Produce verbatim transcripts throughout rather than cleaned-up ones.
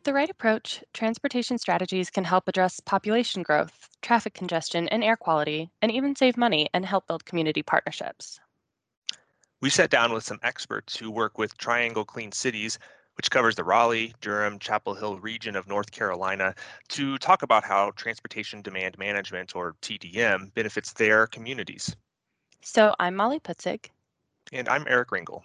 With the right approach, transportation strategies can help address population growth, traffic congestion, and air quality, and even save money and help build community partnerships. We sat down with some experts who work with Triangle Clean Cities, which covers the Raleigh, Durham-Chapel Hill region of North Carolina, to talk about how transportation demand management, or T D M, benefits their communities. So I'm Molly Putzig. And I'm Eric Ringel.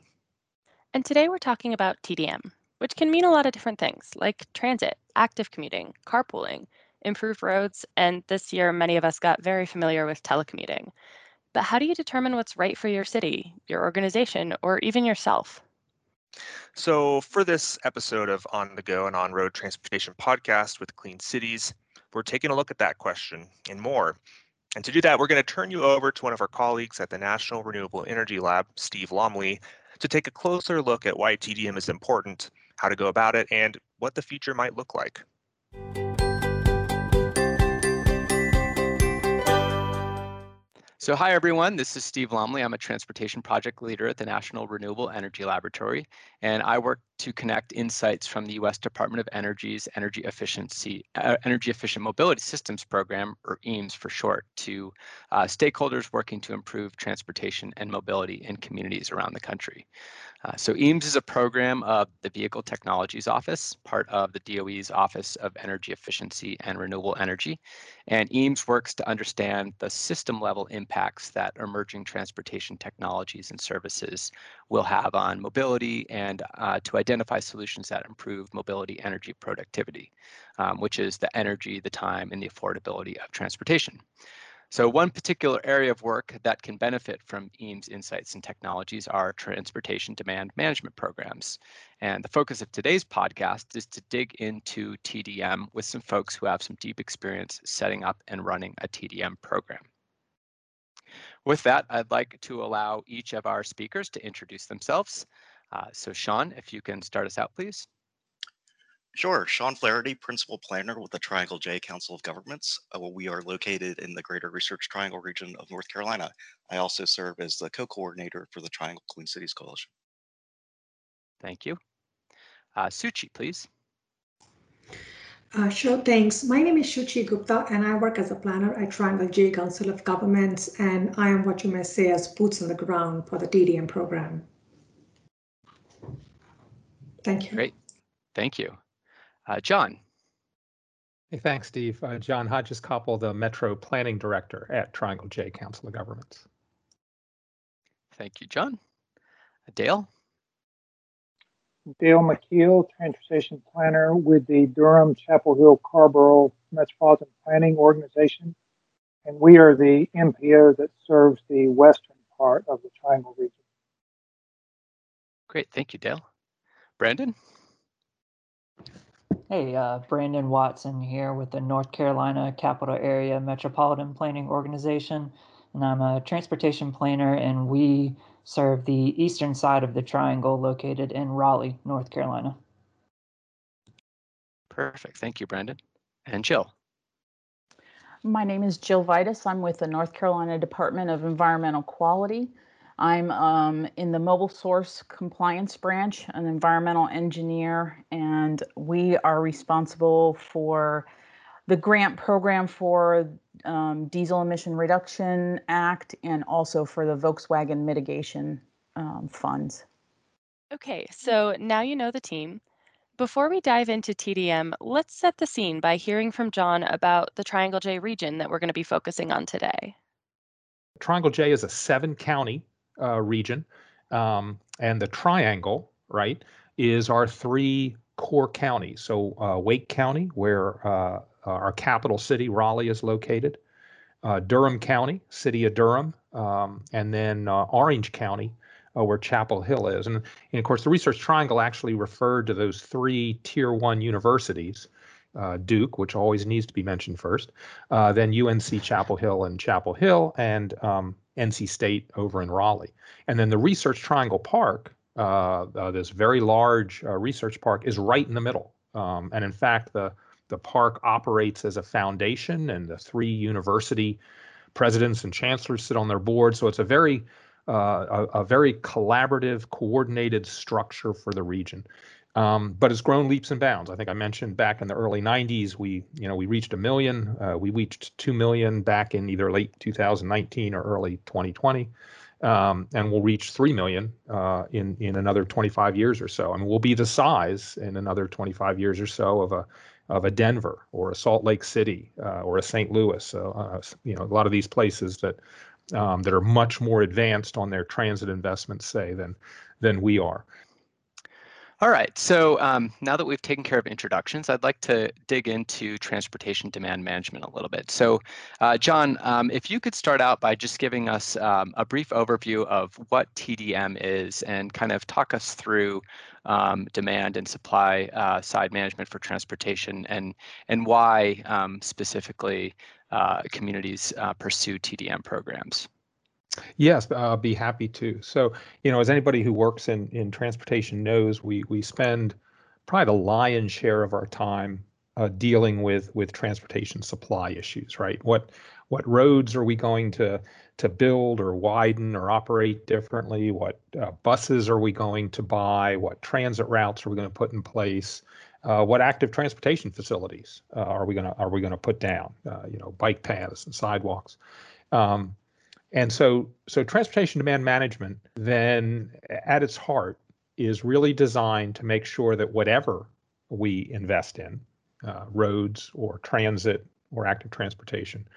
And today we're talking about T D M, which can mean a lot of different things like transit, active commuting, carpooling, improved roads, and this year many of us got very familiar with telecommuting. But how do you determine what's right for your city, your organization, or even yourself? So for this episode of On the Go and On-Road Transportation Podcast with Clean Cities, we're taking a look at that question and more. And to do that, we're going to turn you over to one of our colleagues at the National Renewable Energy Lab, Steve Lomley, to take a closer look at why T D M is important, how to go about it, and what the future might look like. So hi, everyone. This is Steve Lomley. I'm a transportation project leader at the National Renewable Energy Laboratory, and I work to connect insights from the U S Department of Energy's Energy Efficiency, uh, Energy Efficient Mobility Systems Program, or E E M S for short, to uh, stakeholders working to improve transportation and mobility in communities around the country. Uh, so E E M S is a program of the Vehicle Technologies Office, part of the D O E's Office of Energy Efficiency and Renewable Energy, and E E M S works to understand the system-level impacts that emerging transportation technologies and services will have on mobility and uh, to identify solutions that improve mobility energy productivity, um, which is the energy, the time, and the affordability of transportation. So one particular area of work that can benefit from E E M S insights and technologies are transportation demand management programs. And the focus of today's podcast is to dig into T D M with some folks who have some deep experience setting up and running a T D M program. With that, I'd like to allow each of our speakers to introduce themselves. Uh, so Sean, if you can start us out, please. Sure. Sean Flaherty, Principal Planner with the Triangle J Council of Governments. Uh, we are located in the Greater Research Triangle region of North Carolina. I also serve as the co-coordinator for the Triangle Clean Cities Coalition. Thank you. Uh, Suchi, please. Uh, sure, thanks. My name is Suchi Gupta, and I work as a planner at Triangle J Council of Governments, and I am what you may say as boots on the ground for the T D M program. Thank you. Great. Thank you. Uh, John. Hey, thanks, Steve. Uh, John Hodges-Koppel, the Metro Planning Director at Triangle J Council of Governments. Thank you, John. Dale. Dale McKeel, Transportation Planner with the Durham-Chapel Hill-Carrboro Metropolitan Planning Organization. And we are the M P O that serves the western part of the Triangle region. Great. Thank you, Dale. Brandon? Hey, uh, Brandon Watson here with the North Carolina Capital Area Metropolitan Planning Organization, and I'm a transportation planner, and we serve the eastern side of the triangle located in Raleigh, North Carolina. Perfect. Thank you, Brandon. And Jill? My name is Jill Vitas. I'm with the North Carolina Department of Environmental Quality. I'm um, in the mobile source compliance branch, an environmental engineer, and we are responsible for the grant program for um, Diesel Emission Reduction Act and also for the Volkswagen mitigation um, funds. Okay, so now you know the team. Before we dive into T D M, let's set the scene by hearing from John about the Triangle J region that we're going to be focusing on today. Triangle J is a seven-county Uh, region, um, and the triangle, right, is our three core counties. So uh, Wake County, where uh, our capital city, Raleigh, is located, uh, Durham County, city of Durham, um, and then uh, Orange County, uh, where Chapel Hill is. And, and of course, the Research Triangle actually referred to those three tier one universities, Uh, Duke, which always needs to be mentioned first, uh, then U N C Chapel Hill and Chapel Hill, and um, N C State over in Raleigh. And then the Research Triangle Park, uh, uh, this very large uh, research park, is right in the middle. Um, and in fact, the, the park operates as a foundation, and the three university presidents and chancellors sit on their board. So it's a very, uh, a, a very collaborative, coordinated structure for the region. Um, but it's grown leaps and bounds. I think I mentioned back in the early nineties, we, you know, we reached a million. Uh, we reached two million back in either late two thousand nineteen or early twenty twenty. Um, and we'll reach three million uh, in, in another twenty-five years or so. I mean, we'll be the size in another twenty-five years or so of a of a Denver or a Salt Lake City uh, or a Saint Louis. So, uh, you know, a lot of these places that um, that are much more advanced on their transit investments, say, than than we are. All right, so um, now that we've taken care of introductions, I'd like to dig into transportation demand management a little bit. So, uh, John, um, if you could start out by just giving us um, a brief overview of what T D M is and kind of talk us through um, demand and supply uh, side management for transportation and, and why um, specifically uh, communities uh, pursue T D M programs. Yes, I'll be happy to. So, you know, as anybody who works in, in transportation knows, we we spend probably the lion's share of our time uh, dealing with with transportation supply issues, right? What what roads are we going to to build or widen or operate differently? What uh, buses are we going to buy? What transit routes are we going to put in place? Uh, what active transportation facilities uh, are we going to are we going to put down? Uh, you know, bike paths and sidewalks. Um, And so, so transportation demand management then at its heart is really designed to make sure that whatever we invest in, uh, roads or transit or active transportation,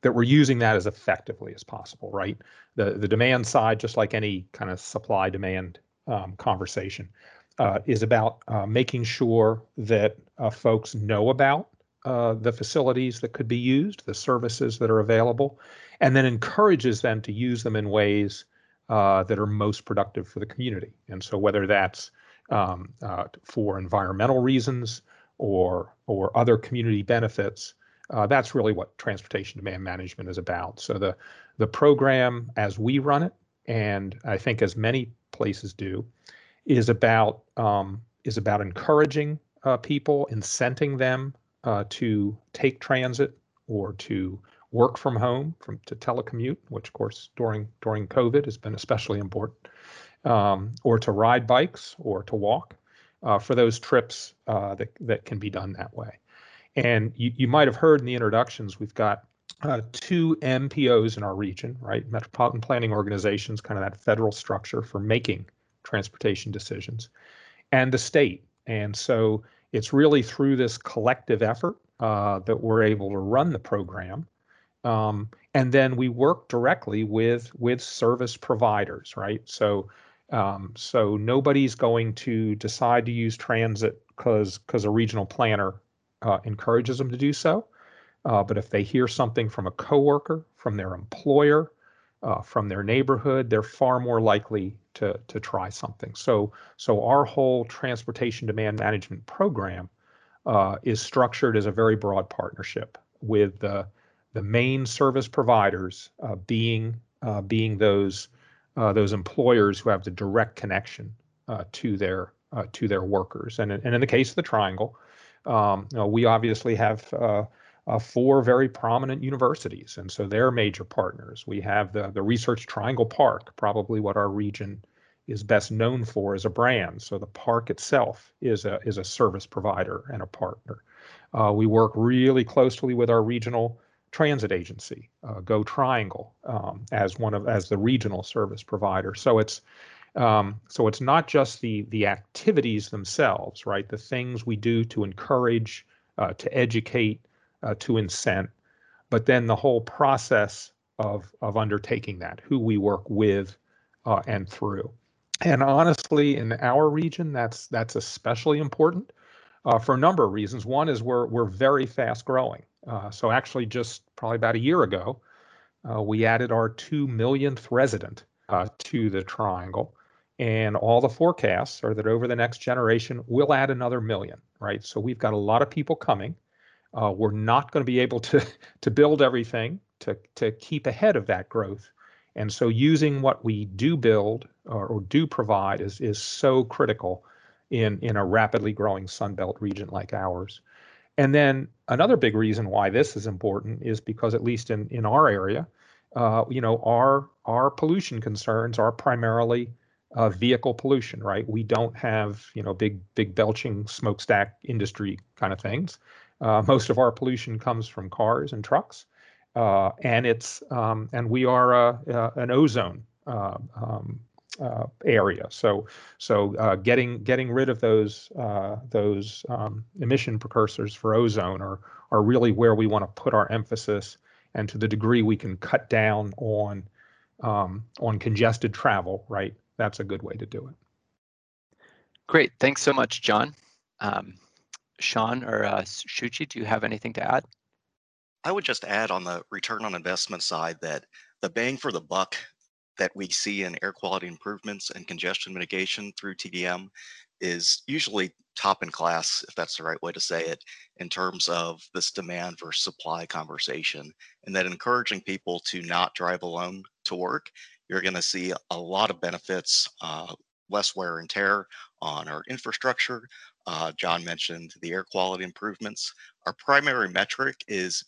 that we're using that as effectively as possible, right? The, the demand side, just like any kind of supply demand um, conversation, uh, is about uh, making sure that uh, folks know about Uh, the facilities that could be used, the services that are available, and then encourages them to use them in ways uh, that are most productive for the community. And so whether that's um, uh, for environmental reasons or or other community benefits, uh, that's really what transportation demand management is about. So the, the program as we run it, and I think as many places do, is about, um, is about encouraging uh, people, incenting them Uh, to take transit or to work from home, from to telecommute, which of course during during COVID has been especially important, um, or to ride bikes or to walk uh, for those trips uh, that that can be done that way. And you, you might have heard in the introductions, we've got uh, two M P Os in our region, right? Metropolitan Planning Organizations, kind of that federal structure for making transportation decisions, and the state. And so it's really through this collective effort uh, that we're able to run the program. Um, and then we work directly with with service providers, right? So um, so nobody's going to decide to use transit because because a regional planner uh, encourages them to do so. Uh, but if they hear something from a coworker, from their employer, uh, from their neighborhood, they're far more likely to, to try something. So, so our whole transportation demand management program uh, is structured as a very broad partnership with the uh, the main service providers uh, being uh, being those uh, those employers who have the direct connection uh, to their uh, to their workers. And and in the case of the Triangle, um, you know, we obviously have uh, Uh, four very prominent universities, and so they're major partners. We have the, the Research Triangle Park, probably what our region is best known for as a brand. So the park itself is a, is a service provider and a partner. Uh, we work really closely with our regional transit agency, uh, Go Triangle, um, as one of as the regional service provider. So it's um, so it's not just the the activities themselves, right? The things we do to encourage, uh, to educate, Uh, to incent, but then the whole process of of undertaking that, who we work with uh, and through. And honestly, in our region, that's that's especially important uh, for a number of reasons. One is we're we're very fast growing. Uh, so actually, just probably about a year ago, uh, we added our two millionth resident uh, to the Triangle, and all the forecasts are that over the next generation, we'll add another million. Right. So we've got a lot of people coming. Uh, we're not going to be able to to build everything to to keep ahead of that growth, and so using what we do build or, or do provide is is so critical in in a rapidly growing Sunbelt region like ours. And then another big reason why this is important is because at least in in our area, uh, you know, our our pollution concerns are primarily uh, vehicle pollution, right? We don't have, you know, big, big belching smokestack industry kind of things. Uh, most of our pollution comes from cars and trucks, uh, and it's um, and we are uh, uh, an ozone uh, um, uh, area. So, so uh, getting getting rid of those uh, those um, emission precursors for ozone are are really where we want to put our emphasis. And to the degree we can cut down on um, on congested travel, right? That's a good way to do it. Great, thanks so much, John. Um, Sean or uh, Shuchi, do you have anything to add? I would just add on the return on investment side that the bang for the buck that we see in air quality improvements and congestion mitigation through T D M is usually top in class, if that's the right way to say it, in terms of this demand versus supply conversation. And that encouraging people to not drive alone to work, you're going to see a lot of benefits, uh, less wear and tear on our infrastructure. Uh, John mentioned the air quality improvements. Our primary metric is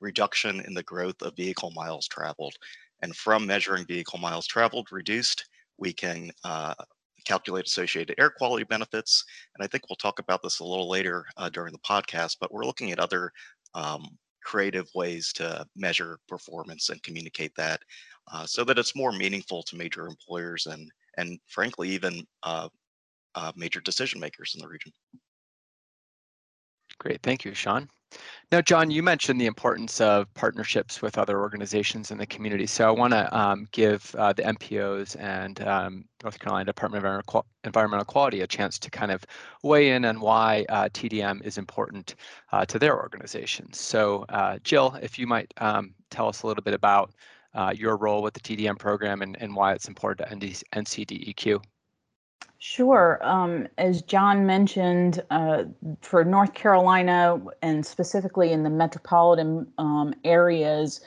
reduction in the growth of vehicle miles traveled. And from measuring vehicle miles traveled reduced, we can uh, calculate associated air quality benefits. And I think we'll talk about this a little later uh, during the podcast, but we're looking at other um, creative ways to measure performance and communicate that uh, so that it's more meaningful to major employers and, and frankly, even uh, uh, major decision makers in the region. Great, thank you, Sean. Now, John, you mentioned the importance of partnerships with other organizations in the community. So I want to um, give uh, the M P Os and um, North Carolina Department of Environmental Quality a chance to kind of weigh in on why uh, T D M is important uh, to their organizations. So uh, Jill, if you might um, tell us a little bit about uh, your role with the T D M program and, and why it's important to N C D E Q. Sure. Um, as John mentioned, uh, for North Carolina and specifically in the metropolitan um, areas,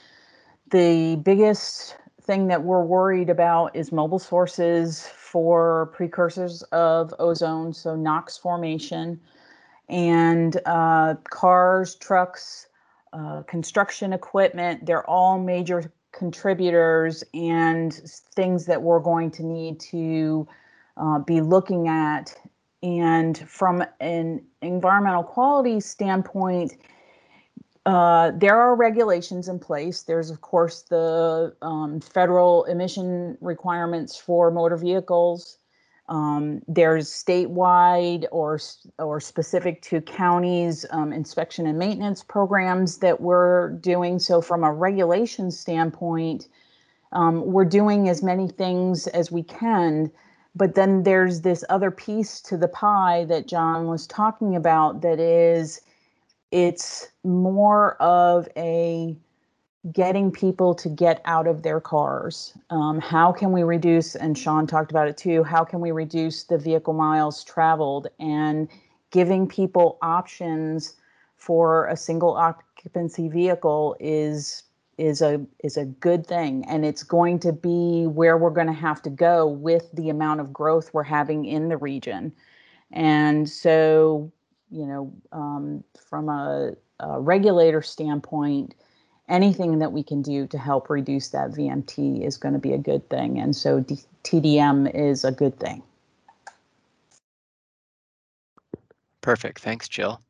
the biggest thing that we're worried about is mobile sources for precursors of ozone, so NOx formation, and uh, cars, trucks, uh, construction equipment. They're all major contributors and things that we're going to need to Uh, be looking at. And from an environmental quality standpoint, uh, there are regulations in place. There's, of course, the um, federal emission requirements for motor vehicles. Um, there's statewide or, or specific to counties um, inspection and maintenance programs that we're doing. So from a regulation standpoint, um, we're doing as many things as we can. But then there's this other piece to the pie that John was talking about that is, it's more of a getting people to get out of their cars. Um, how can we reduce, and Sean talked about it too, how can we reduce the vehicle miles traveled and giving people options for a single occupancy vehicle is is a is a good thing, and it's going to be where we're going to have to go with the amount of growth we're having in the region. And so, you know, um, from a, a regulator standpoint, anything that we can do to help reduce that V M T is going to be a good thing. And so D- T D M is a good thing. Perfect, thanks, Jill.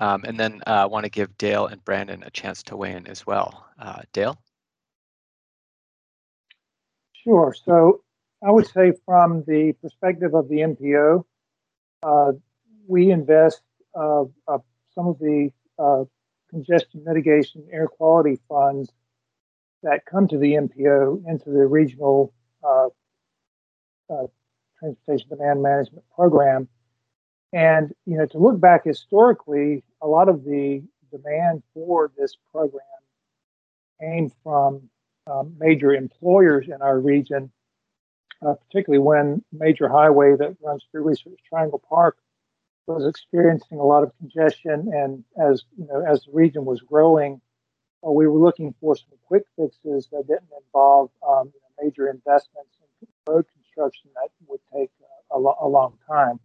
Um, and then I uh, want to give Dale and Brandon a chance to weigh in as well. Uh, Dale? Sure. So I would say from the perspective of the M P O, uh, we invest uh, uh, some of the uh, congestion mitigation air quality funds that come to the M P O into the regional uh, uh, transportation demand management program. And, you know, to look back historically, a lot of the demand for this program came from um, major employers in our region, uh, particularly when major highway that runs through Research Triangle Park was experiencing a lot of congestion. And as, you know, as the region was growing, uh, we were looking for some quick fixes that didn't involve um, you know, major investments in road construction that would take a, a, a long time.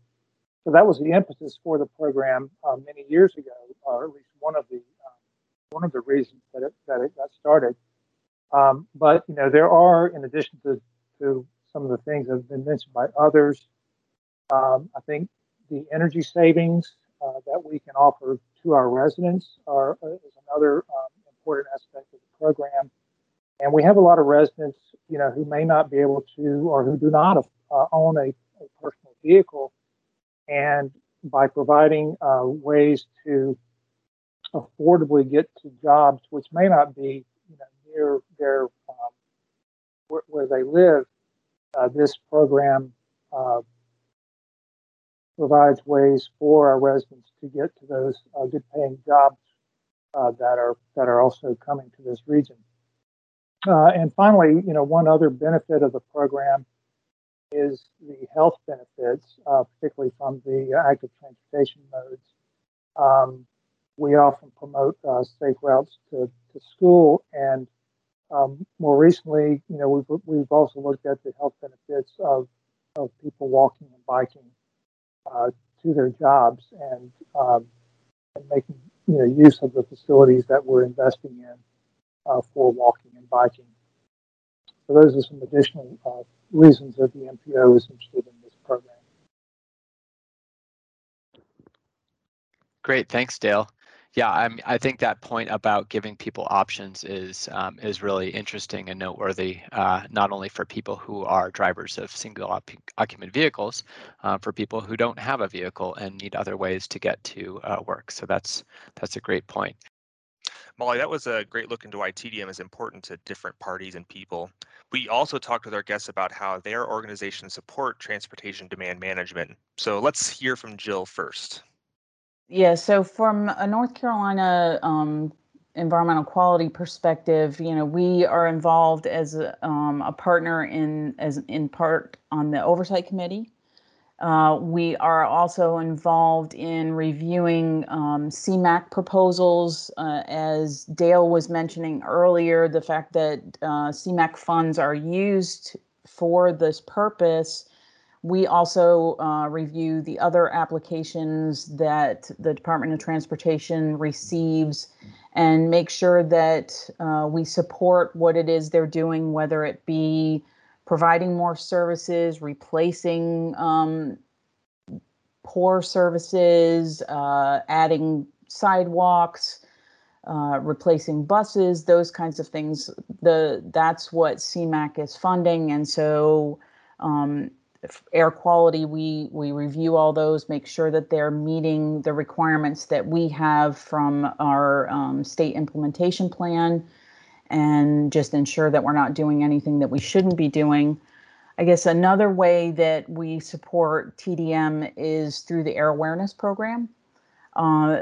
So that was the impetus for the program uh, many years ago, or at least one of the um, one of the reasons that it that it got started. Um, but you know, there are, in addition to to some of the things that have been mentioned by others. Um, I think the energy savings uh, that we can offer to our residents are, uh, is another um, important aspect of the program. And we have a lot of residents, you know, who may not be able to, or who do not uh, own a, a personal vehicle. And by providing uh, ways to affordably get to jobs, which may not be, you know, near their um, where, where they live, uh, this program uh, provides ways for our residents to get to those uh, good-paying jobs uh, that are that are also coming to this region. Uh, and finally, you know, one other benefit of the program is the health benefits, uh, particularly from the active transportation modes. Um, we often promote uh, safe routes to, to school, and um, more recently, you know, we've we've also looked at the health benefits of of people walking and biking uh, to their jobs, and um, and making, you know, use of the facilities that we're investing in Uh, for walking and biking. So those are some additional uh, reasons that the M P O is interested in this program. Great, thanks, Dale. Yeah, I'm, I think that point about giving people options is um, is really interesting and noteworthy, uh, not only for people who are drivers of single op occupant vehicles, uh, for people who don't have a vehicle and need other ways to get to uh, work. So that's that's a great point. Molly, that was a great look into why T D M is important to different parties and people. We also talked with our guests about how their organizations support transportation demand management. So let's hear from Jill first. Yeah, so from a North Carolina um, environmental quality perspective, you know, we are involved as a, um, a partner in as in part on the oversight committee. Uh, we are also involved in reviewing um, C MAQ proposals. Uh, as Dale was mentioning earlier, the fact that uh, C MAQ funds are used for this purpose, we also uh, review the other applications that the Department of Transportation receives and make sure that uh, we support what it is they're doing, whether it be providing more services, replacing um, poor services, uh, adding sidewalks, uh, replacing buses, those kinds of things. The that's what C MAQ is funding, and so um, air quality, we we review all those, make sure that they're meeting the requirements that we have from our um, state implementation plan, and just ensure that we're not doing anything that we shouldn't be doing. I guess another way that we support T D M is through the Air Awareness Program. Uh,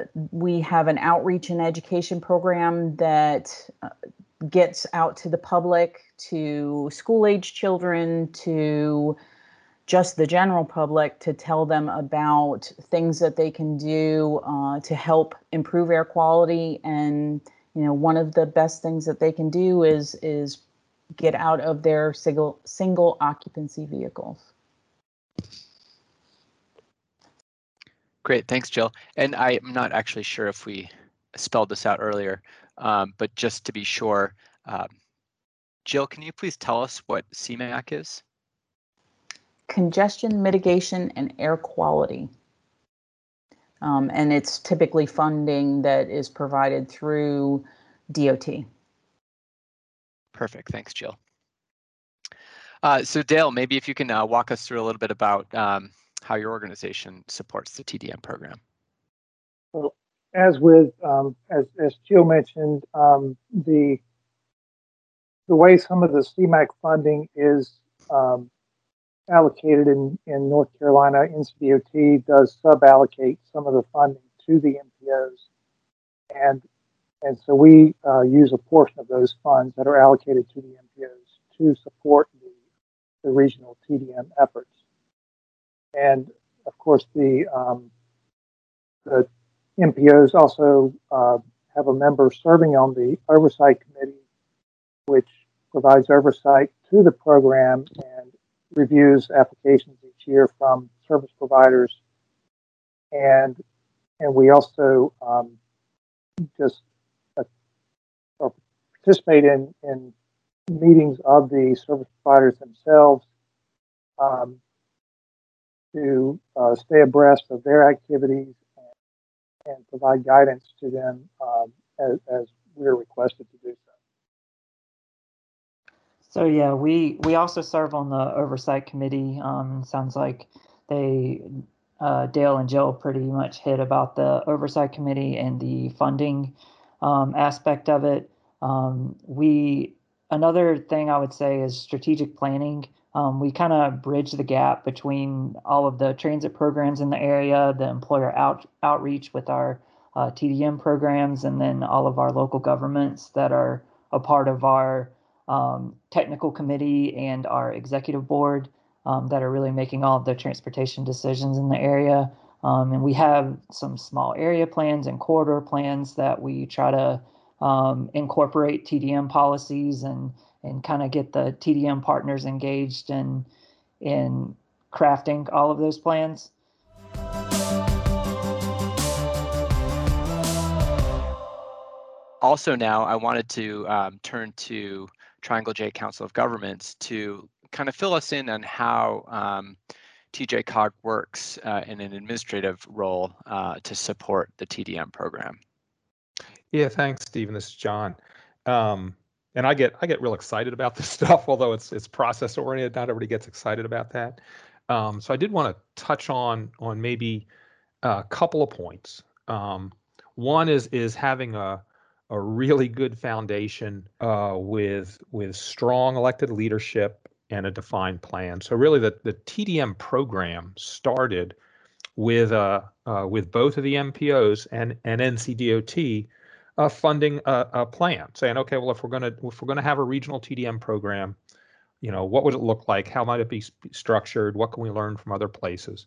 we have an outreach and education program that uh, gets out to the public, to school-age children, to just the general public, to tell them about things that they can do uh, to help improve air quality. And you know, one of the best things that they can do is is get out of their single single occupancy vehicles. Great, thanks, Jill. And I'm not actually sure if we spelled this out earlier, um, but just to be sure, um, Jill, can you please tell us what C MAQ is? Congestion Mitigation and Air Quality. Um, and it's typically funding that is provided through D O T. Perfect. Thanks, Jill. Uh, so, Dale, maybe if you can uh, walk us through a little bit about um, how your organization supports the T D M program. Well, as with um, as as Jill mentioned, um, the the way some of the C MAQ funding is Um, allocated in, in North Carolina, N C D O T does sub-allocate some of the funding to the M P Os. And, and so we uh, use a portion of those funds that are allocated to the M P Os to support the, the regional T D M efforts. And of course, the, um, the M P Os also uh, have a member serving on the Oversight Committee, which provides oversight to the program and reviews applications each year from service providers, and and we also um, just uh, participate in in meetings of the service providers themselves um, to uh, stay abreast of their activities and, and provide guidance to them um, as, as we are requested to do so. So yeah, we we also serve on the oversight committee. Um, sounds like they uh, Dale and Jill pretty much hit about the oversight committee and the funding um, aspect of it. Um, we another thing I would say is strategic planning. Um, we kind of bridge the gap between all of the transit programs in the area, the employer out, outreach with our uh, T D M programs, and then all of our local governments that are a part of our um, technical committee and our executive board um, that are really making all of the transportation decisions in the area. Um, and we have some small area plans and corridor plans that we try to um, incorporate T D M policies and and kind of get the T D M partners engaged in, in crafting all of those plans. Also now, I wanted to um, turn to Triangle J Council of Governments to kind of fill us in on how um, T J C O G works uh, in an administrative role uh, to support the T D M program. Yeah, thanks, Stephen. This is John. Um, And I get I get real excited about this stuff, although it's it's process oriented. Not everybody gets excited about that. Um, so I did want to touch on on maybe a couple of points. Um, one is is having a a really good foundation uh, with with strong elected leadership and a defined plan. So really, the the T D M program started with uh, uh with both of the M P Os and and N C D O T. Uh, funding a, a plan, saying, okay, well, if we're going to if we're going to have a regional T D M program, you know, what would it look like? How might it be structured? What can we learn from other places?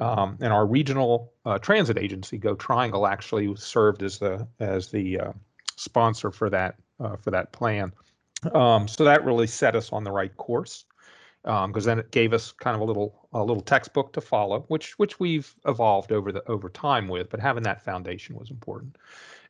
Um, and our regional uh, transit agency, Go Triangle, actually served as the as the uh, sponsor for that uh, for that plan. Um, so that really set us on the right course, because um, then it gave us kind of a little a little textbook to follow, which which we've evolved over the over time with. But having that foundation was important.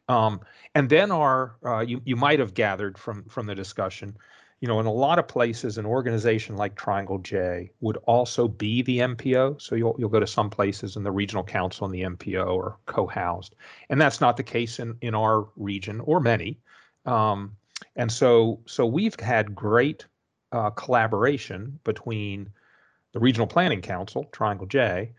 Um, and then our, uh, you, you might have gathered from, from the discussion, you know, in a lot of places, an organization like Triangle J would also be the M P O. So you'll, you'll go to some places and the regional council and the M P O are co-housed. And that's not the case in, in our region or many. Um, and so, so we've had great uh, collaboration between the Regional Planning Council, Triangle J,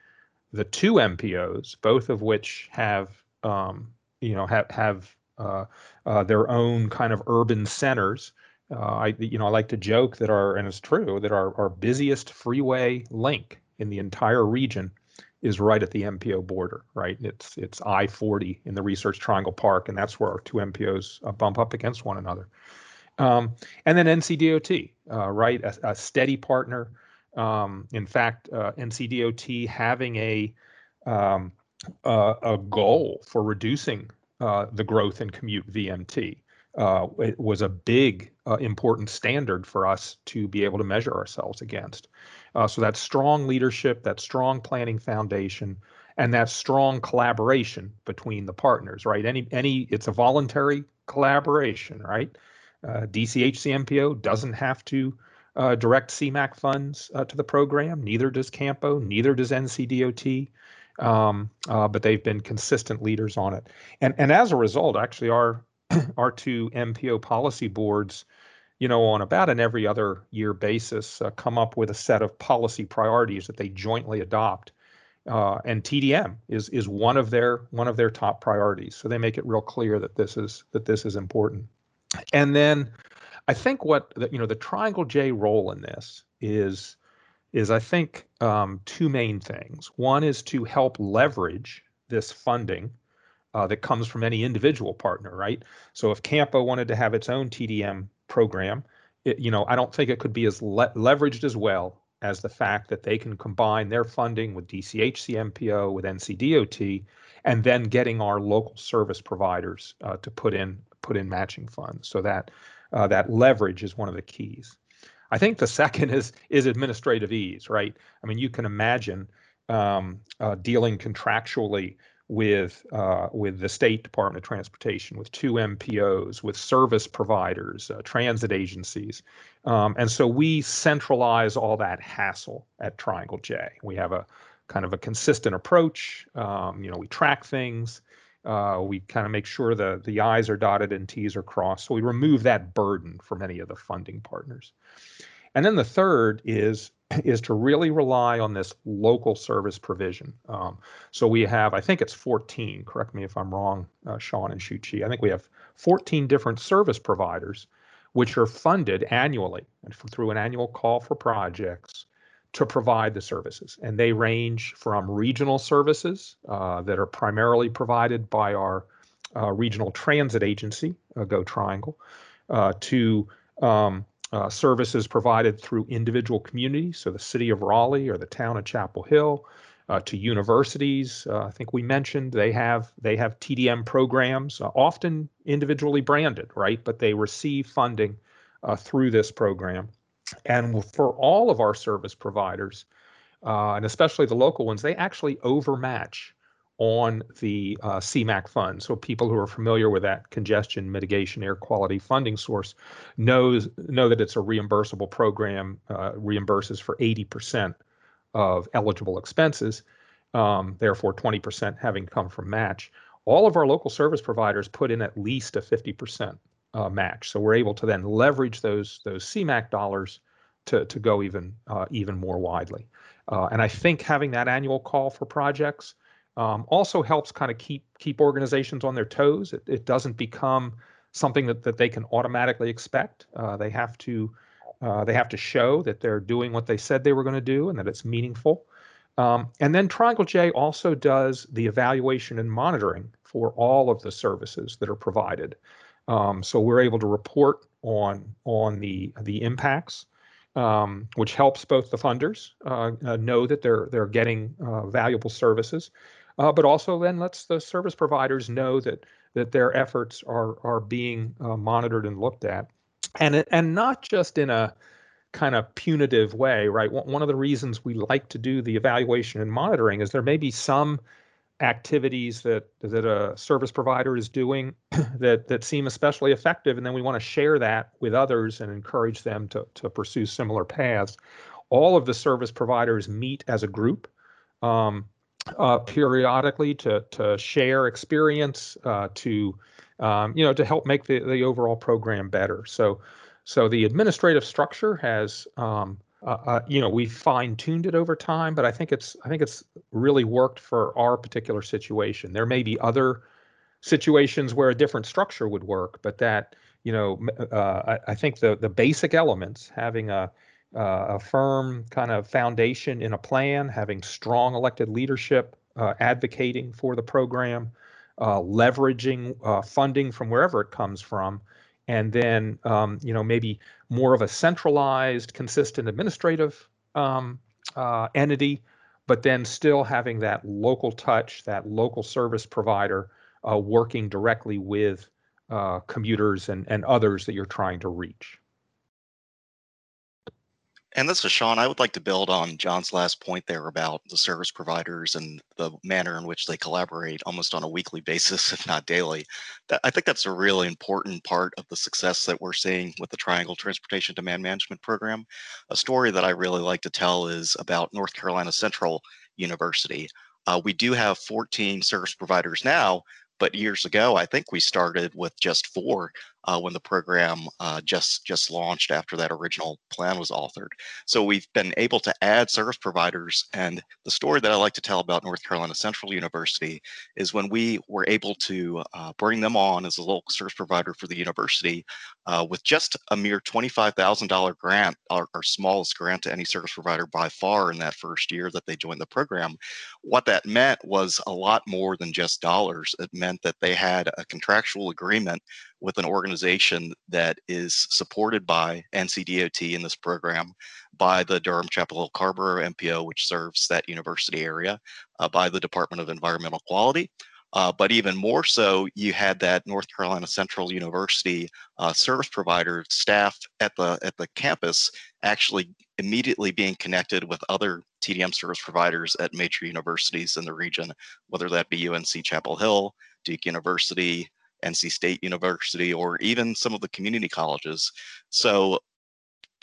the two M P Os, both of which have, um, you know, have have uh, uh, their own kind of urban centers. Uh, I, you know, I like to joke that our, and it's true, that our, our busiest freeway link in the entire region is right at the M P O border, right? It's it's I forty in the Research Triangle Park, and that's where our two M P Os uh, bump up against one another. Um, and then N C D O T, uh, right, a, a steady partner. Um, in fact, uh, N C D O T having a um, Uh, a goal for reducing uh, the growth in commute V M T. Uh, it was a big, uh, important standard for us to be able to measure ourselves against. Uh, so that strong leadership, that strong planning foundation, and that strong collaboration between the partners, right? Any, any, it's a voluntary collaboration, right? Uh, D C H C M P O doesn't have to uh, direct C MAQ funds uh, to the program. Neither does CAMPO. Neither does N C D O T. Um, uh, but they've been consistent leaders on it. And and as a result, actually, our our two M P O policy boards, you know, on about an every other year basis, uh, come up with a set of policy priorities that they jointly adopt. Uh, and T D M is is one of their one of their top priorities. So they make it real clear that this is that this is important. And then I think what, the, you know, the Triangle J role in this is is I think um, two main things. One is to help leverage this funding uh, that comes from any individual partner, right? So if CAMPO wanted to have its own T D M program, it, you know, I don't think it could be as le leveraged as well as the fact that they can combine their funding with D C H C M P O, with N C D O T, and then getting our local service providers uh, to put in put in matching funds. So that uh, that leverage is one of the keys. I think the second is is administrative ease, right? I mean, you can imagine um, uh, dealing contractually with uh, with the State Department of Transportation, with two M P Os, with service providers, uh, transit agencies. Um, and so we centralize all that hassle at Triangle J. We have a kind of a consistent approach. Um, you know, we track things. Uh, we kind of make sure the, the I's are dotted and T's are crossed. So we remove that burden for many of the funding partners. And then the third is is to really rely on this local service provision. Um, so we have, I think it's fourteen, correct me if I'm wrong, uh, Sean and Shuchi, I think we have fourteen different service providers which are funded annually and for, through an annual call for projects to provide the services. And they range from regional services uh, that are primarily provided by our uh, regional transit agency, uh, Go Triangle, uh, to um, Uh, services provided through individual communities, so the city of Raleigh or the town of Chapel Hill, uh, to universities. Uh, I think we mentioned they have they have T D M programs, uh, often individually branded, right? But they receive funding uh, through this program. And for all of our service providers, uh, and especially the local ones, they actually overmatch on the uh, C MAQ fund. So people who are familiar with that congestion mitigation air quality funding source knows know that it's a reimbursable program, uh, reimburses for eighty percent of eligible expenses, um, therefore twenty percent having come from match. All of our local service providers put in at least a fifty percent uh, match. So we're able to then leverage those those C MAQ dollars to, to go even, uh, even more widely. Uh, and I think having that annual call for projects Um, also helps kind of keep keep organizations on their toes. It, it doesn't become something that, that they can automatically expect. Uh, they have to uh, they have to show that they're doing what they said they were going to do and that it's meaningful. Um, and then Triangle J also does the evaluation and monitoring for all of the services that are provided. Um, so we're able to report on on the the impacts. Um, which helps both the funders uh, uh, know that they're they're getting uh, valuable services, uh, but also then lets the service providers know that that their efforts are are being uh, monitored and looked at, and and not just in a kind of punitive way, right? One of the reasons we like to do the evaluation and monitoring is there may be some activities that that a service provider is doing that that seem especially effective, and then we want to share that with others and encourage them to to pursue similar paths. All of the service providers meet as a group um, uh, periodically to to share experience, uh, to um, you know to help make the the overall program better. So so the administrative structure has. Um, Uh, uh, you know, we fine-tuned it over time, but I think it's I think it's really worked for our particular situation. There may be other situations where a different structure would work, but that you know, uh, I, I think the the basic elements, having a uh, a firm kind of foundation in a plan, having strong elected leadership, uh, advocating for the program, uh, leveraging uh, funding from wherever it comes from. And then, um, you know, maybe more of a centralized, consistent administrative um, uh, entity, but then still having that local touch, that local service provider uh, working directly with uh, commuters and, and others that you're trying to reach. And this is Sean. I would like to build on John's last point there about the service providers and the manner in which they collaborate almost on a weekly basis, if not daily. That, I think that's a really important part of the success that we're seeing with the Triangle Transportation Demand Management Program. A story that I really like to tell is about North Carolina Central University. Uh, we do have fourteen service providers now, but years ago, I think we started with just four uh, when the program uh, just, just launched after that original plan was authored. So we've been able to add service providers. And the story that I like to tell about North Carolina Central University is when we were able to uh, bring them on as a local service provider for the university uh, with just a mere twenty-five thousand dollars grant, our, our smallest grant to any service provider by far in that first year that they joined the program. What that meant was a lot more than just dollars. It meant that they had a contractual agreement with an organization that is supported by N C D O T in this program, by the Durham-Chapel Hill-Carrboro M P O, which serves that university area, uh, by the Department of Environmental Quality, Uh, but even more so, you had that North Carolina Central University uh, service provider staff at the at the campus actually immediately being connected with other T D M service providers at major universities in the region, whether that be U N C Chapel Hill, Duke University, N C State University, or even some of the community colleges. So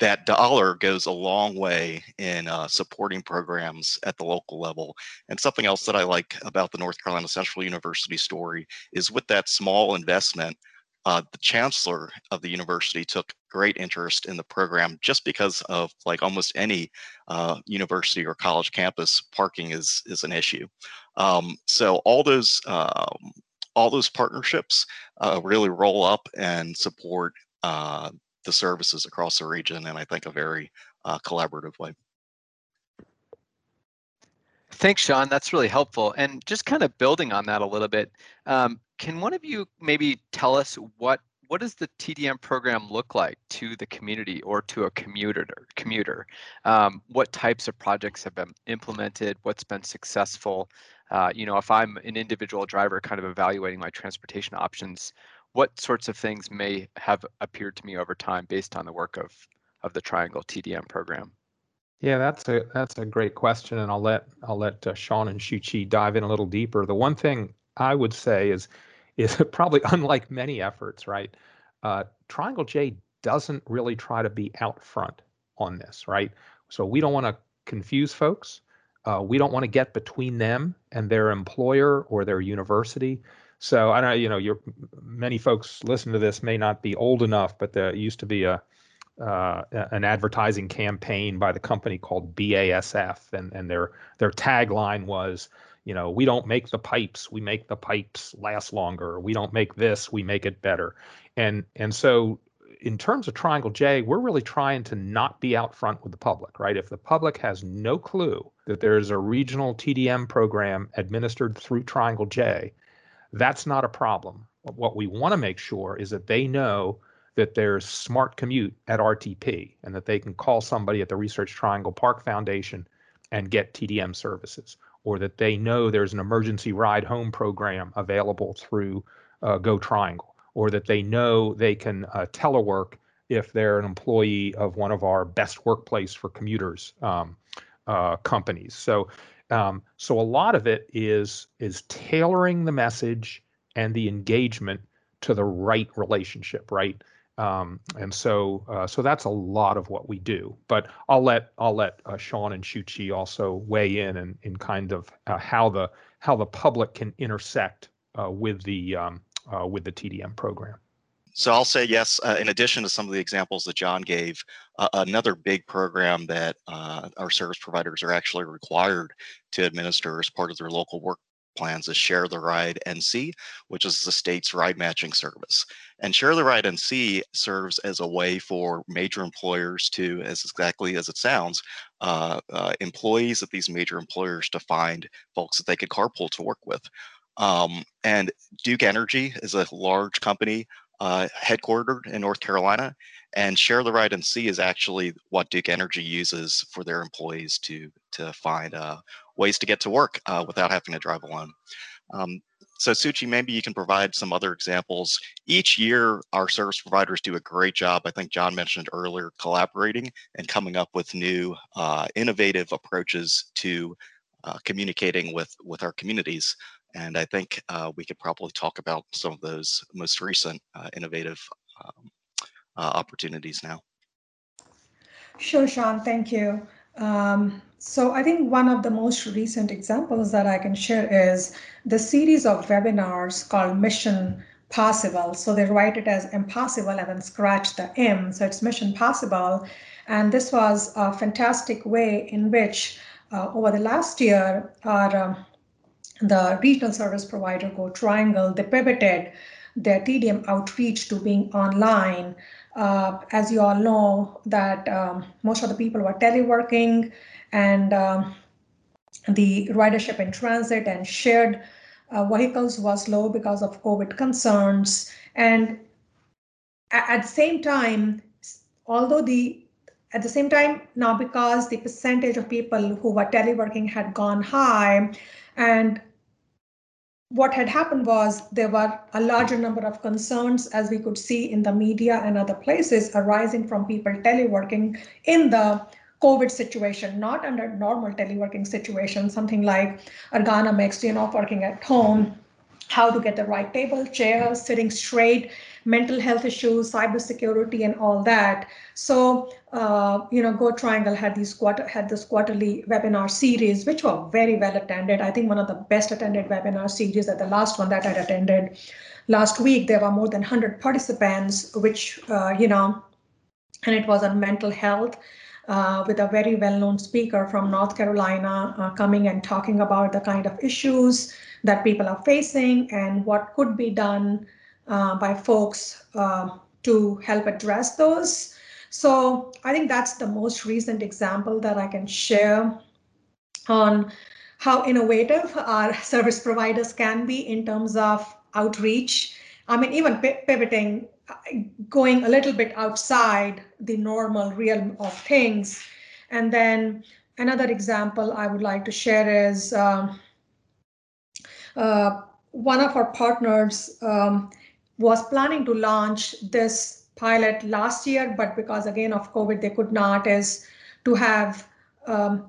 that dollar goes a long way in uh, supporting programs at the local level. And something else that I like about the North Carolina Central University story is with that small investment, uh, the chancellor of the university took great interest in the program just because of, like almost any uh, university or college campus, parking is, is an issue. Um, so all those, um, all those partnerships uh, really roll up and support uh, the services across the region, and I think a very uh, collaborative way. Thanks, Sean. That's really helpful. And just kind of building on that a little bit, um, can one of you maybe tell us what what does the T D M program look like to the community or to a commuter? Commuter, um, what types of projects have been implemented? What's been successful? Uh, you know, if I'm an individual driver, kind of evaluating my transportation options, what sorts of things may have appeared to me over time based on the work of of the Triangle T D M program? Yeah, that's a that's a great question, and I'll let I'll let uh, Sean and Shuqi dive in a little deeper. The one thing I would say is is probably unlike many efforts, right? Uh, Triangle J doesn't really try to be out front on this, right? So we don't want to confuse folks. Uh, we don't want to get between them and their employer or their university. So I don't, you know, you're, many folks listening to this may not be old enough, but there used to be a uh, an advertising campaign by the company called B A S F, and and their their tagline was, you know, we don't make the pipes, we make the pipes last longer. We don't make this, we make it better. And and so in terms of Triangle J, we're really trying to not be out front with the public, right? If the public has no clue that there's a regional T D M program administered through Triangle J, that's not a problem. What we want to make sure is that they know that there's Smart Commute at R T P and that they can call somebody at the Research Triangle Park Foundation and get T D M services, or that they know there's an emergency ride home program available through uh, Go Triangle, or that they know they can uh, telework if they're an employee of one of our best workplace for commuters um, uh, companies. So. Um, so a lot of it is is tailoring the message and the engagement to the right relationship, right? Um, and so uh, so that's a lot of what we do. But I'll let I'll let uh, Sean and Shuqi also weigh in and in kind of uh, how the how the public can intersect uh, with the um, uh, with the T D M program. So I'll say yes, uh, in addition to some of the examples that John gave, uh, another big program that uh, our service providers are actually required to administer as part of their local work plans is Share the Ride N C, which is the state's ride matching service. And Share the Ride N C serves as a way for major employers to, as exactly as it sounds, uh, uh, employees at these major employers to find folks that they could carpool to work with. Um, and Duke Energy is a large company Uh, headquartered in North Carolina, and Share the Ride N C is actually what Duke Energy uses for their employees to to find uh, ways to get to work uh, without having to drive alone. Um, so Shuqi, maybe you can provide some other examples. Each year, our service providers do a great job, I think John mentioned earlier, collaborating and coming up with new uh, innovative approaches to uh, communicating with, with our communities. And I think uh, we could probably talk about some of those most recent uh, innovative um, uh, opportunities now. Sure, Sean, thank you. Um, so I think one of the most recent examples that I can share is the series of webinars called Mission Possible. So they write it as impossible and then scratch the M, so it's Mission Possible. And this was a fantastic way in which uh, over the last year, our um, the regional service provider Go Triangle, they pivoted their T D M outreach to being online. Uh, as you all know, that um, most of the people were teleworking, and um, the ridership in transit and shared uh, vehicles was low because of COVID concerns. And at the same time, although the At the same time, now because the percentage of people who were teleworking had gone high, and what had happened was there were a larger number of concerns, as we could see in the media and other places, arising from people teleworking in the COVID situation, not under normal teleworking situation, something like ergonomics, makes, you know, working at home, how to get the right table, chair, sitting straight, mental health issues, cybersecurity, and all that. So, uh, you know, Go Triangle had these quarter had this quarterly webinar series, which were very well attended. I think one of the best attended webinar series at the last one that I attended last week, there were more than one hundred participants, which, uh, you know, and it was on mental health uh, with a very well-known speaker from North Carolina uh, coming and talking about the kind of issues that people are facing and what could be done Uh, by folks uh, to help address those. So I think that's the most recent example that I can share on how innovative our service providers can be in terms of outreach. I mean, even pivoting, going a little bit outside the normal realm of things. And then another example I would like to share is uh, uh, one of our partners um, was planning to launch this pilot last year, but because again of COVID, they could not, is to have um,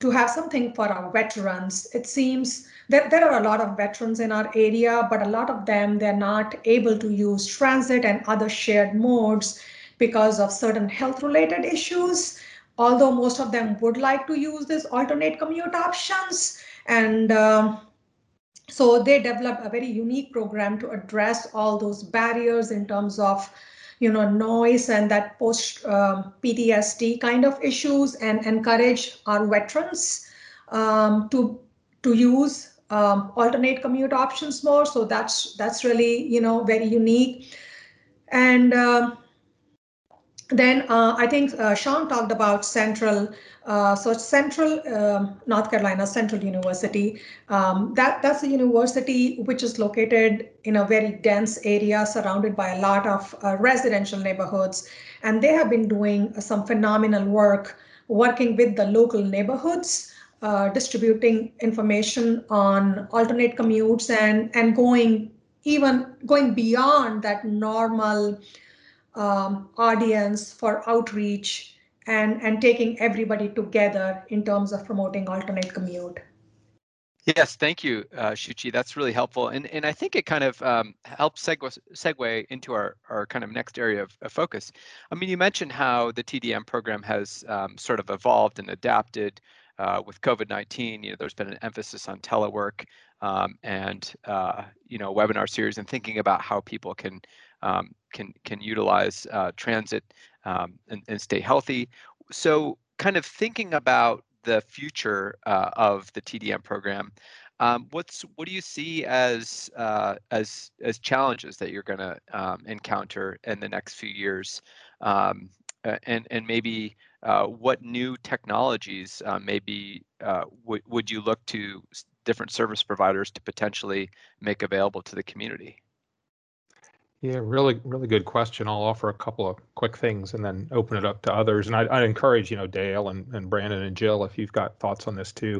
to have something for our veterans. It seems that there are a lot of veterans in our area, but a lot of them, they're not able to use transit and other shared modes because of certain health related issues. Although most of them would like to use these alternate commute options, and um, so they developed a very unique program to address all those barriers in terms of, you know, noise and that post uh, P T S D kind of issues, and encourage our veterans um, to to use um, alternate commute options more. So that's that's really, you know, very unique. And uh, then uh, I think uh, Sean talked about Central, uh, so Central uh, North Carolina Central University. Um, that that's a university which is located in a very dense area, surrounded by a lot of uh, residential neighborhoods, and they have been doing some phenomenal work, working with the local neighborhoods, uh, distributing information on alternate commutes, and and going even going beyond that normal Um, audience for outreach, and and taking everybody together in terms of promoting alternate commute. Yes, thank you, uh, Shuchi. That's really helpful, and and I think it kind of um, helps segue segue into our our kind of next area of, of focus. I mean, you mentioned how the T D M program has um, sort of evolved and adapted uh, with COVID nineteen. You know, there's been an emphasis on telework um, and uh, you know, webinar series, and thinking about how people can. Um, can can utilize uh, transit um, and, and stay healthy. So kind of thinking about the future uh, of the T D M program, um, what's what do you see as uh, as as challenges that you're going to um, encounter in the next few years, um, and and maybe uh, what new technologies uh, maybe uh, would would you look to different service providers to potentially make available to the community? Yeah, really, really good question. I'll offer a couple of quick things and then open it up to others. And I'd, I'd encourage, you know, Dale and, and Brandon and Jill, if you've got thoughts on this too,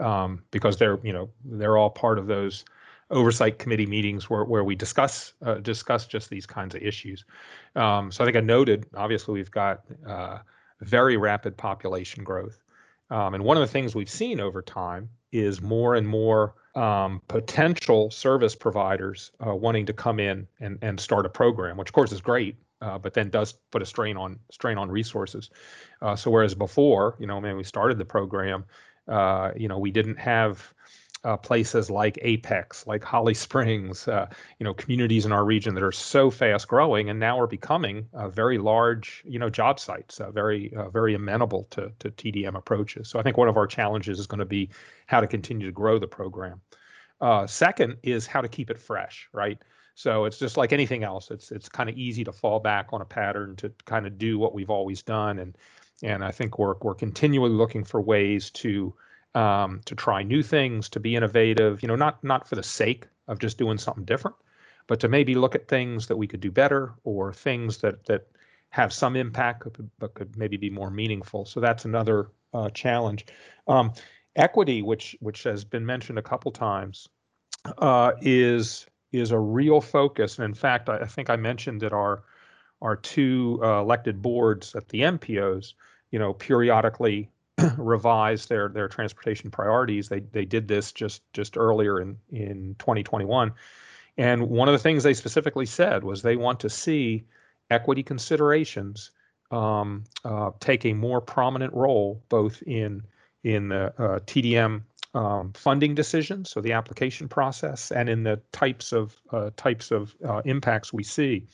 um, because they're, you know, they're all part of those oversight committee meetings where where we discuss uh, discuss just these kinds of issues. Um, so I think I noted, obviously, we've got uh, very rapid population growth, um, and one of the things we've seen over time is more and more Um, potential service providers uh, wanting to come in and, and start a program, which of course is great, uh, but then does put a strain on strain on resources. Uh, so whereas before, you know, when we started the program, uh, you know, we didn't have uh, places like Apex, like Holly Springs, uh, you know, communities in our region that are so fast growing and now are becoming uh, very large, you know, job sites, uh, very, uh, very amenable to, to T D M approaches. So I think one of our challenges is going to be how to continue to grow the program. Uh, second is how to keep it fresh, right? So it's just like anything else. It's it's kind of easy to fall back on a pattern to kind of do what we've always done, and and I think we're we're continually looking for ways to um, to try new things, to be innovative. You know, not not for the sake of just doing something different, but to maybe look at things that we could do better, or things that that have some impact but could maybe be more meaningful. So that's another uh, challenge. Um, Equity, which which has been mentioned a couple times, uh, is is a real focus. And in fact, I, I think I mentioned that our our two uh, elected boards at the M P Os, you know, periodically revise their their transportation priorities. They they did this just just earlier in in twenty twenty-one, and one of the things they specifically said was they want to see equity considerations um, uh, take a more prominent role both in in the uh, T D M um, funding decisions, so the application process, and in the types of uh, types of uh, impacts we see.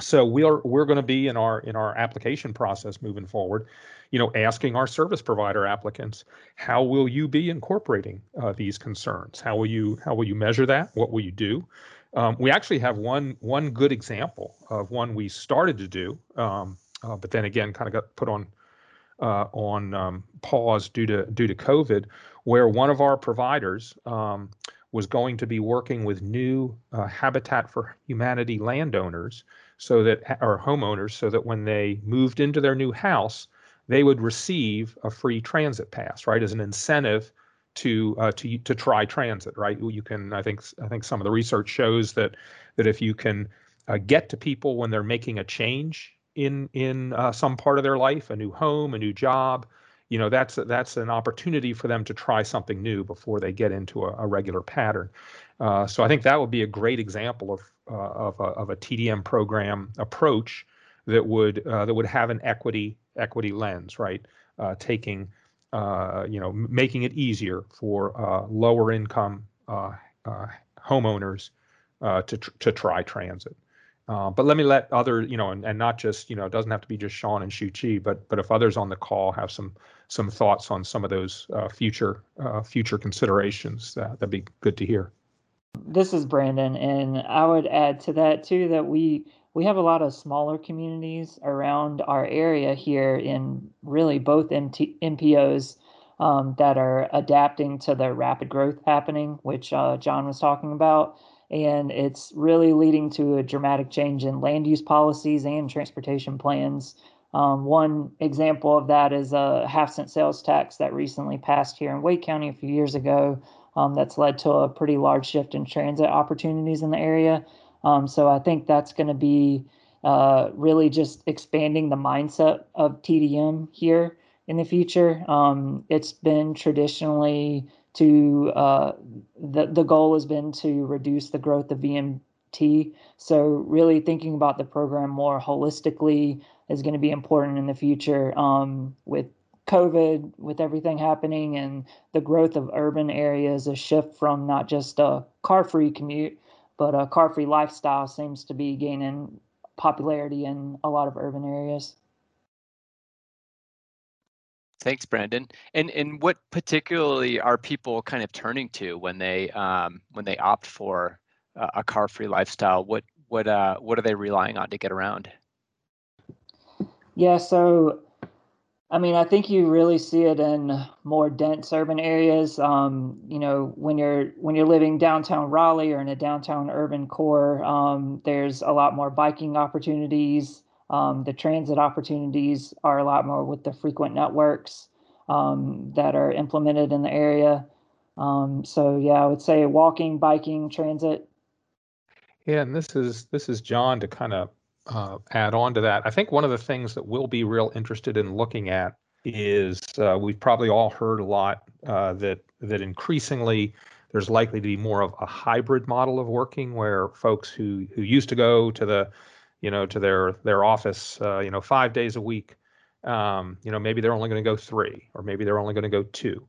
So we're we're going to be in our in our application process moving forward, you know, asking our service provider applicants, how will you be incorporating uh, these concerns? How will you how will you measure that? What will you do? Um, we actually have one one good example of one we started to do, um, uh, but then again, kind of got put on uh, on um, pause due to due to COVID, where one of our providers um, was going to be working with new uh, Habitat for Humanity landowners, so that or homeowners, so that when they moved into their new house, they would receive a free transit pass, right, as an incentive to uh, to to try transit, right? You can, I think, I think some of the research shows that that if you can uh, get to people when they're making a change in in uh, some part of their life, a new home, a new job, you know, that's that's an opportunity for them to try something new before they get into a, a regular pattern. Uh, so I think that would be a great example of uh, of, a, of a T D M program approach that would uh, that would have an equity equity lens, right? Uh, taking uh, you know, making it easier for uh, lower income uh, uh, homeowners uh, to tr to try transit. Uh, but let me let other, you know, and, and not just, you know, it doesn't have to be just Sean and Shuqi, but but if others on the call have some some thoughts on some of those uh, future uh, future considerations, uh, that'd be good to hear. This is Brandon, and I would add to that too that we we have a lot of smaller communities around our area here in really both M P Os um, that are adapting to the rapid growth happening, which uh, John was talking about. And it's really leading to a dramatic change in land use policies and transportation plans. Um, one example of that is a half-cent sales tax that recently passed here in Wake County a few years ago um, that's led to a pretty large shift in transit opportunities in the area. Um, so I think that's going to be uh, really just expanding the mindset of T D M here in the future. Um, it's been traditionally to uh, the, the goal has been to reduce the growth of V M T. So really thinking about the program more holistically is going to be important in the future um, with COVID, with everything happening and the growth of urban areas, a shift from not just a car-free commute, but a car-free lifestyle seems to be gaining popularity in a lot of urban areas. Thanks, Brandon. And and what particularly are people kind of turning to when they um, when they opt for uh, a car-free lifestyle? What what uh, what are they relying on to get around? Yeah, so I mean, I think you really see it in more dense urban areas. Um, you know, when you're when you're living downtown Raleigh or in a downtown urban core, um, there's a lot more biking opportunities. Um, the transit opportunities are a lot more with the frequent networks um, that are implemented in the area. Um, so yeah, I would say walking, biking, transit. Yeah, and this is this is John to kind of uh, add on to that. I think one of the things that we'll be real interested in looking at is uh, we've probably all heard a lot uh, that that increasingly there's likely to be more of a hybrid model of working where folks who who used to go to the you know, to their their office, uh, you know, five days a week, um, you know, maybe they're only going to go three or maybe they're only going to go two.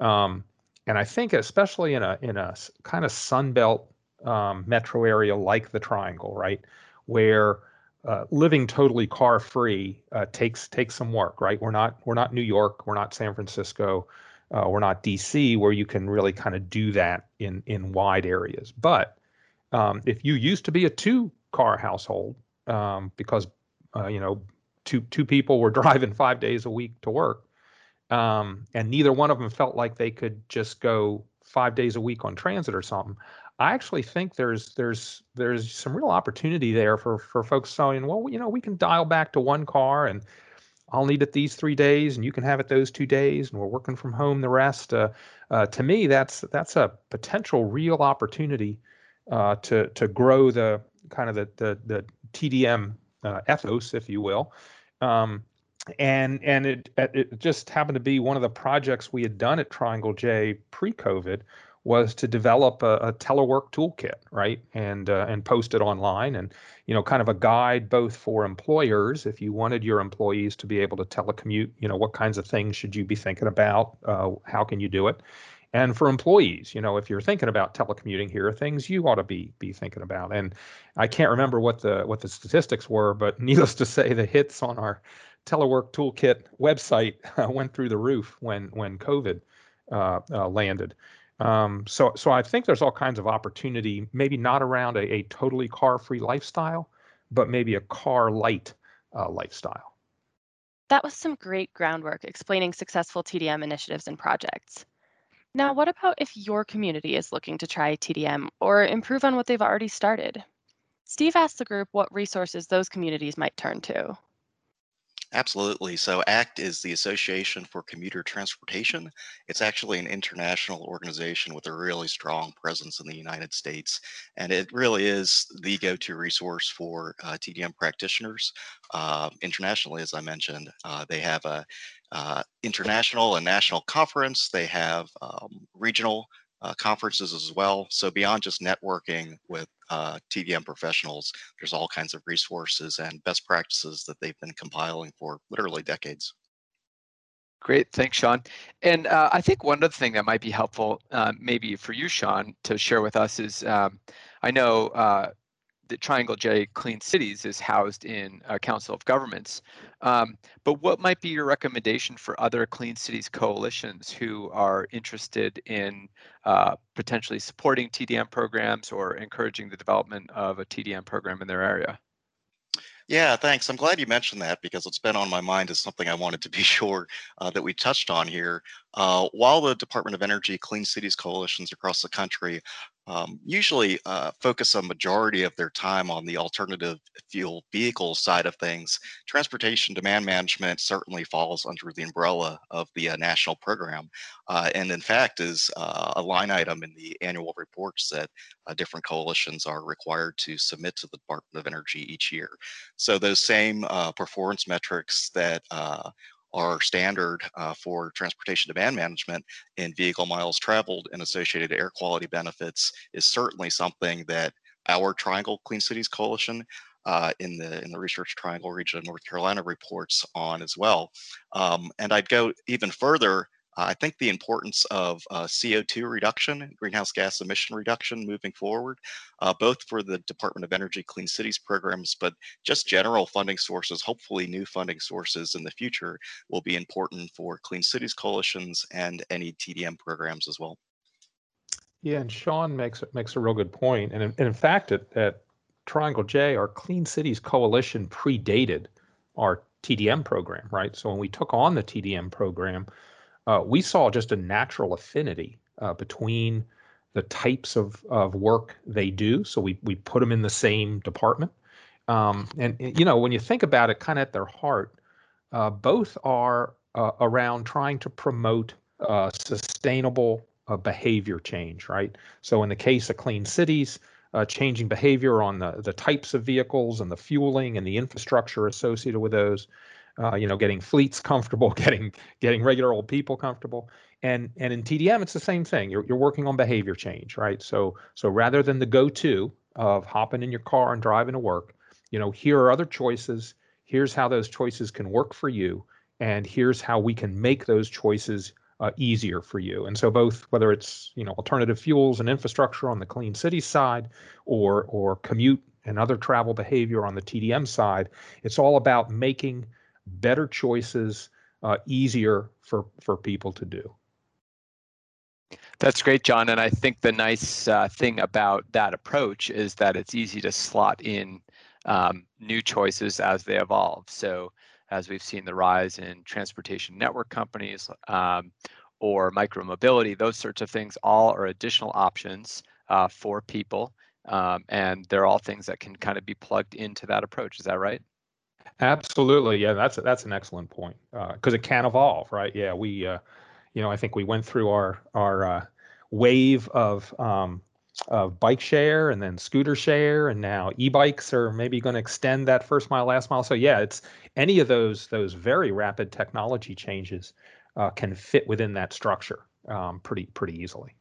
Um, and I think especially in a in a kind of Sunbelt um, metro area like the Triangle, right, where uh, living totally car free uh, takes takes some work. Right. We're not we're not New York. We're not San Francisco. Uh, we're not D C where you can really kind of do that in in wide areas. But um, if you used to be a two car household, Um, because, uh, you know, two two people were driving five days a week to work, um, and neither one of them felt like they could just go five days a week on transit or something. I actually think there's there's there's some real opportunity there for for folks saying, well, you know, we can dial back to one car and I'll need it these three days and you can have it those two days and we're working from home the rest. Uh, uh, to me, that's that's a potential real opportunity uh, to to grow the kind of the the, the T D M uh, ethos, if you will. Um, and and it it just happened to be one of the projects we had done at Triangle J pre-COVID was to develop a, a telework toolkit, right, and uh, and post it online, and you know, kind of a guide both for employers if you wanted your employees to be able to telecommute, you know, what kinds of things should you be thinking about, uh, how can you do it, and for employees, you know, if you're thinking about telecommuting, here are things you ought to be be thinking about. And I can't remember what the what the statistics were, but needless to say, the hits on our telework toolkit website uh, went through the roof when when COVID uh, uh, landed. Um, so, so I think there's all kinds of opportunity, maybe not around a, a totally car-free lifestyle, but maybe a car-light uh, lifestyle. That was some great groundwork explaining successful T D M initiatives and projects. Now, what about if your community is looking to try T D M or improve on what they've already started? Steve asked the group what resources those communities might turn to. Absolutely. So ACT is the Association for Commuter Transportation. It's actually an international organization with a really strong presence in the United States. And it really is the go-to resource for uh, T D M practitioners uh, internationally, as I mentioned. Uh, they have a uh, international and national conference. They have um, regional Uh, conferences as well. So beyond just networking with uh, T D M professionals, there's all kinds of resources and best practices that they've been compiling for literally decades. Great, thanks, Sean. And uh, I think one other thing that might be helpful, uh, maybe for you, Sean, to share with us is, um, I know uh, the Triangle J Clean Cities is housed in a Council of Governments, um, but what might be your recommendation for other Clean Cities coalitions who are interested in uh, potentially supporting T D M programs or encouraging the development of a T D M program in their area? Yeah, thanks. I'm glad you mentioned that because it's been on my mind as something I wanted to be sure uh, that we touched on here. Uh, while the Department of Energy Clean Cities coalitions across the country um, usually uh, focus a majority of their time on the alternative fuel vehicle side of things, transportation demand management certainly falls under the umbrella of the uh, national program, uh, and in fact is uh, a line item in the annual reports that uh, different coalitions are required to submit to the Department of Energy each year. So those same uh, performance metrics that uh, are standard uh, for transportation demand management in vehicle miles traveled and associated air quality benefits is certainly something that our Triangle Clean Cities Coalition uh, in the in the Research Triangle region of North Carolina reports on as well. Um, and I'd go even further. I think the importance of uh, C O two reduction, greenhouse gas emission reduction moving forward, uh, both for the Department of Energy Clean Cities programs, but just general funding sources, hopefully new funding sources in the future will be important for Clean Cities coalitions and any T D M programs as well. Yeah, and Sean makes makes a real good point. And in, and in fact, at, at Triangle J, our Clean Cities coalition predated our T D M program, right? So when we took on the T D M program, Uh, we saw just a natural affinity uh, between the types of, of work they do. So we we put them in the same department. Um, and, you know, when you think about it kind of at their heart, uh, both are uh, around trying to promote uh, sustainable uh, behavior change, right? So in the case of Clean Cities, uh, changing behavior on the, the types of vehicles and the fueling and the infrastructure associated with those. Uh, you know, getting fleets comfortable, getting getting regular old people comfortable, and and in T D M it's the same thing. You're you're working on behavior change, right? So so rather than the go-to of hopping in your car and driving to work, you know, here are other choices. Here's how those choices can work for you, and here's how we can make those choices uh, easier for you. And so both, whether it's you know alternative fuels and infrastructure on the Clean City side, or or commute and other travel behavior on the T D M side, it's all about making better choices, uh, easier for, for people to do. That's great, John. And I think the nice uh, thing about that approach is that it's easy to slot in um, new choices as they evolve. So as we've seen the rise in transportation network companies um, or micromobility, those sorts of things all are additional options uh, for people. Um, and they're all things that can kind of be plugged into that approach. Is that right? Absolutely. Yeah, that's that's an excellent point, because uh, it can evolve, right? Yeah, we, uh, you know, I think we went through our our uh, wave of um, of bike share and then scooter share, and now e-bikes are maybe going to extend that first mile, last mile. So yeah, it's any of those those very rapid technology changes uh, can fit within that structure um, pretty pretty easily.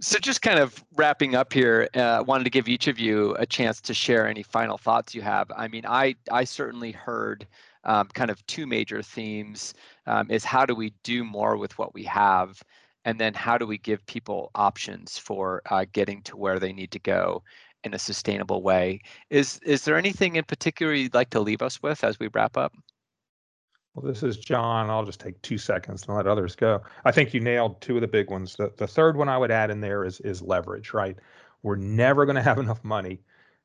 So just kind of wrapping up here, I uh, wanted to give each of you a chance to share any final thoughts you have. I mean, I, I certainly heard um, kind of two major themes um, is how do we do more with what we have? And then how do we give people options for uh, getting to where they need to go in a sustainable way? Is, is there anything in particular you'd like to leave us with as we wrap up? Well, this is John. I'll just take two seconds and let others go. I think you nailed two of the big ones. The, the third one I would add in there is is leverage, right? We're never going to have enough money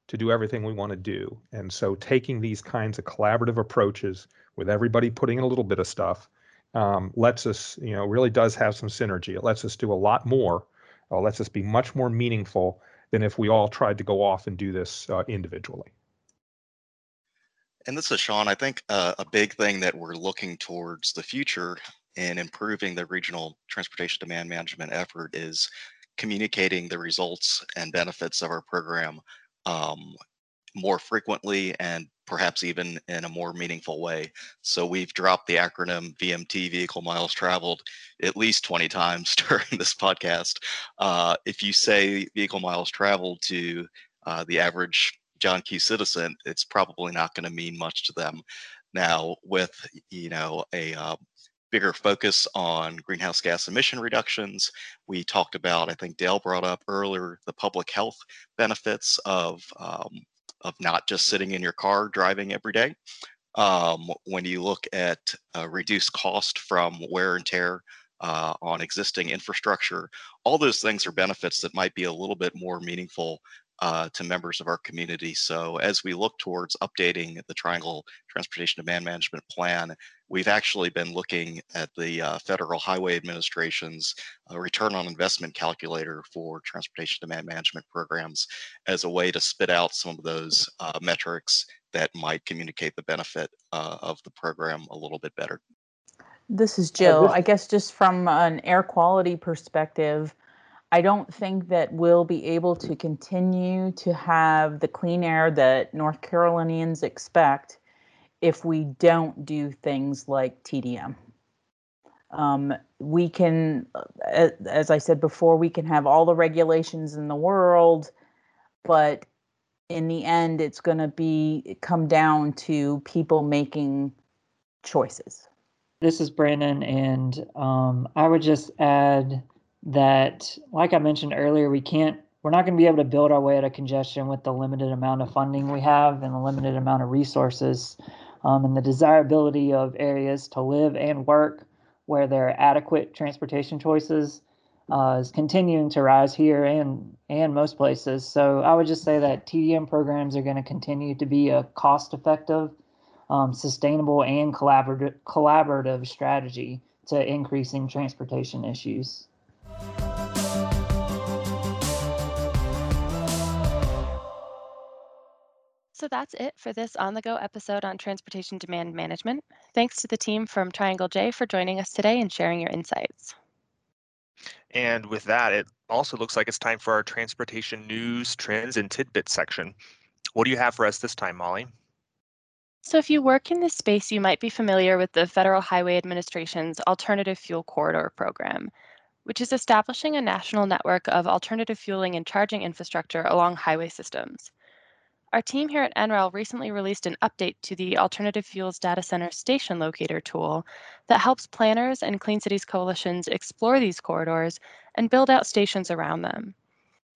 to do everything we want to do. And so taking these kinds of collaborative approaches with everybody putting in a little bit of stuff um, lets us, you know, really does have some synergy. It lets us do a lot more, uh, lets us be much more meaningful than if we all tried to go off and do this uh, individually. And this is Sean. I think uh, a big thing that we're looking towards the future in improving the regional transportation demand management effort is communicating the results and benefits of our program um, more frequently and perhaps even in a more meaningful way. So we've dropped the acronym V M T, vehicle miles traveled, at least twenty times during this podcast. Uh, if you say vehicle miles traveled to uh, the average John Q citizen, it's probably not going to mean much to them. Now, with you know a uh, bigger focus on greenhouse gas emission reductions, we talked about, I think Dale brought up earlier, the public health benefits of um, of not just sitting in your car driving every day. Um, when you look at uh, reduced cost from wear and tear uh, on existing infrastructure, all those things are benefits that might be a little bit more meaningful Uh, to members of our community. So as we look towards updating the Triangle Transportation Demand Management Plan, we've actually been looking at the uh, Federal Highway Administration's uh, return on investment calculator for transportation demand management programs as a way to spit out some of those uh, metrics that might communicate the benefit uh, of the program a little bit better. This is Jill. I guess just from an air quality perspective, I don't think that we'll be able to continue to have the clean air that North Carolinians expect if we don't do things like T D M. Um, we can, as I said before, we can have all the regulations in the world, but in the end, it's going to be come down to people making choices. This is Brandon, and um, I would just add that, like I mentioned earlier, we can't, we're not going to be able to build our way out of congestion with the limited amount of funding we have and the limited amount of resources um, and the desirability of areas to live and work where there are adequate transportation choices uh, is continuing to rise here and, and most places. So I would just say that T D M programs are going to continue to be a cost-effective, um, sustainable, and collaborative, collaborative strategy to increasing transportation issues. So that's it for this On the Go episode on transportation demand management. Thanks to the team from Triangle J for joining us today and sharing your insights. And with that, it also looks like it's time for our transportation news, trends, and tidbits section. What do you have for us this time, Molly? So if you work in this space, you might be familiar with the Federal Highway Administration's Alternative Fuel Corridor Program, which is establishing a national network of alternative fueling and charging infrastructure along highway systems. Our team here at N R E L recently released an update to the Alternative Fuels Data Center Station Locator tool that helps planners and Clean Cities coalitions explore these corridors and build out stations around them.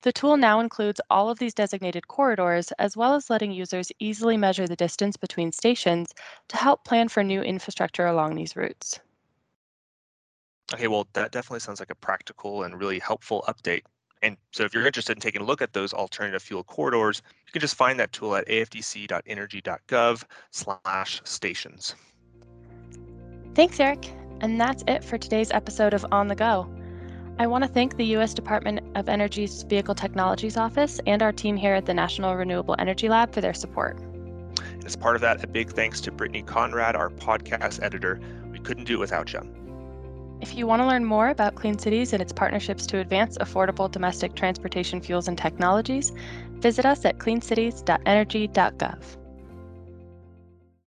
The tool now includes all of these designated corridors, as well as letting users easily measure the distance between stations to help plan for new infrastructure along these routes. Okay, well, that definitely sounds like a practical and really helpful update. And so if you're interested in taking a look at those alternative fuel corridors, you can just find that tool at a f d c dot energy dot gov slash stations. Thanks, Eric. And that's it for today's episode of On the Go. I want to thank the U S Department of Energy's Vehicle Technologies Office and our team here at the National Renewable Energy Lab for their support. As part of that, a big thanks to Brittany Conrad, our podcast editor. We couldn't do it without you. If you want to learn more about Clean Cities and its partnerships to advance affordable domestic transportation fuels and technologies, visit us at clean cities dot energy dot gov.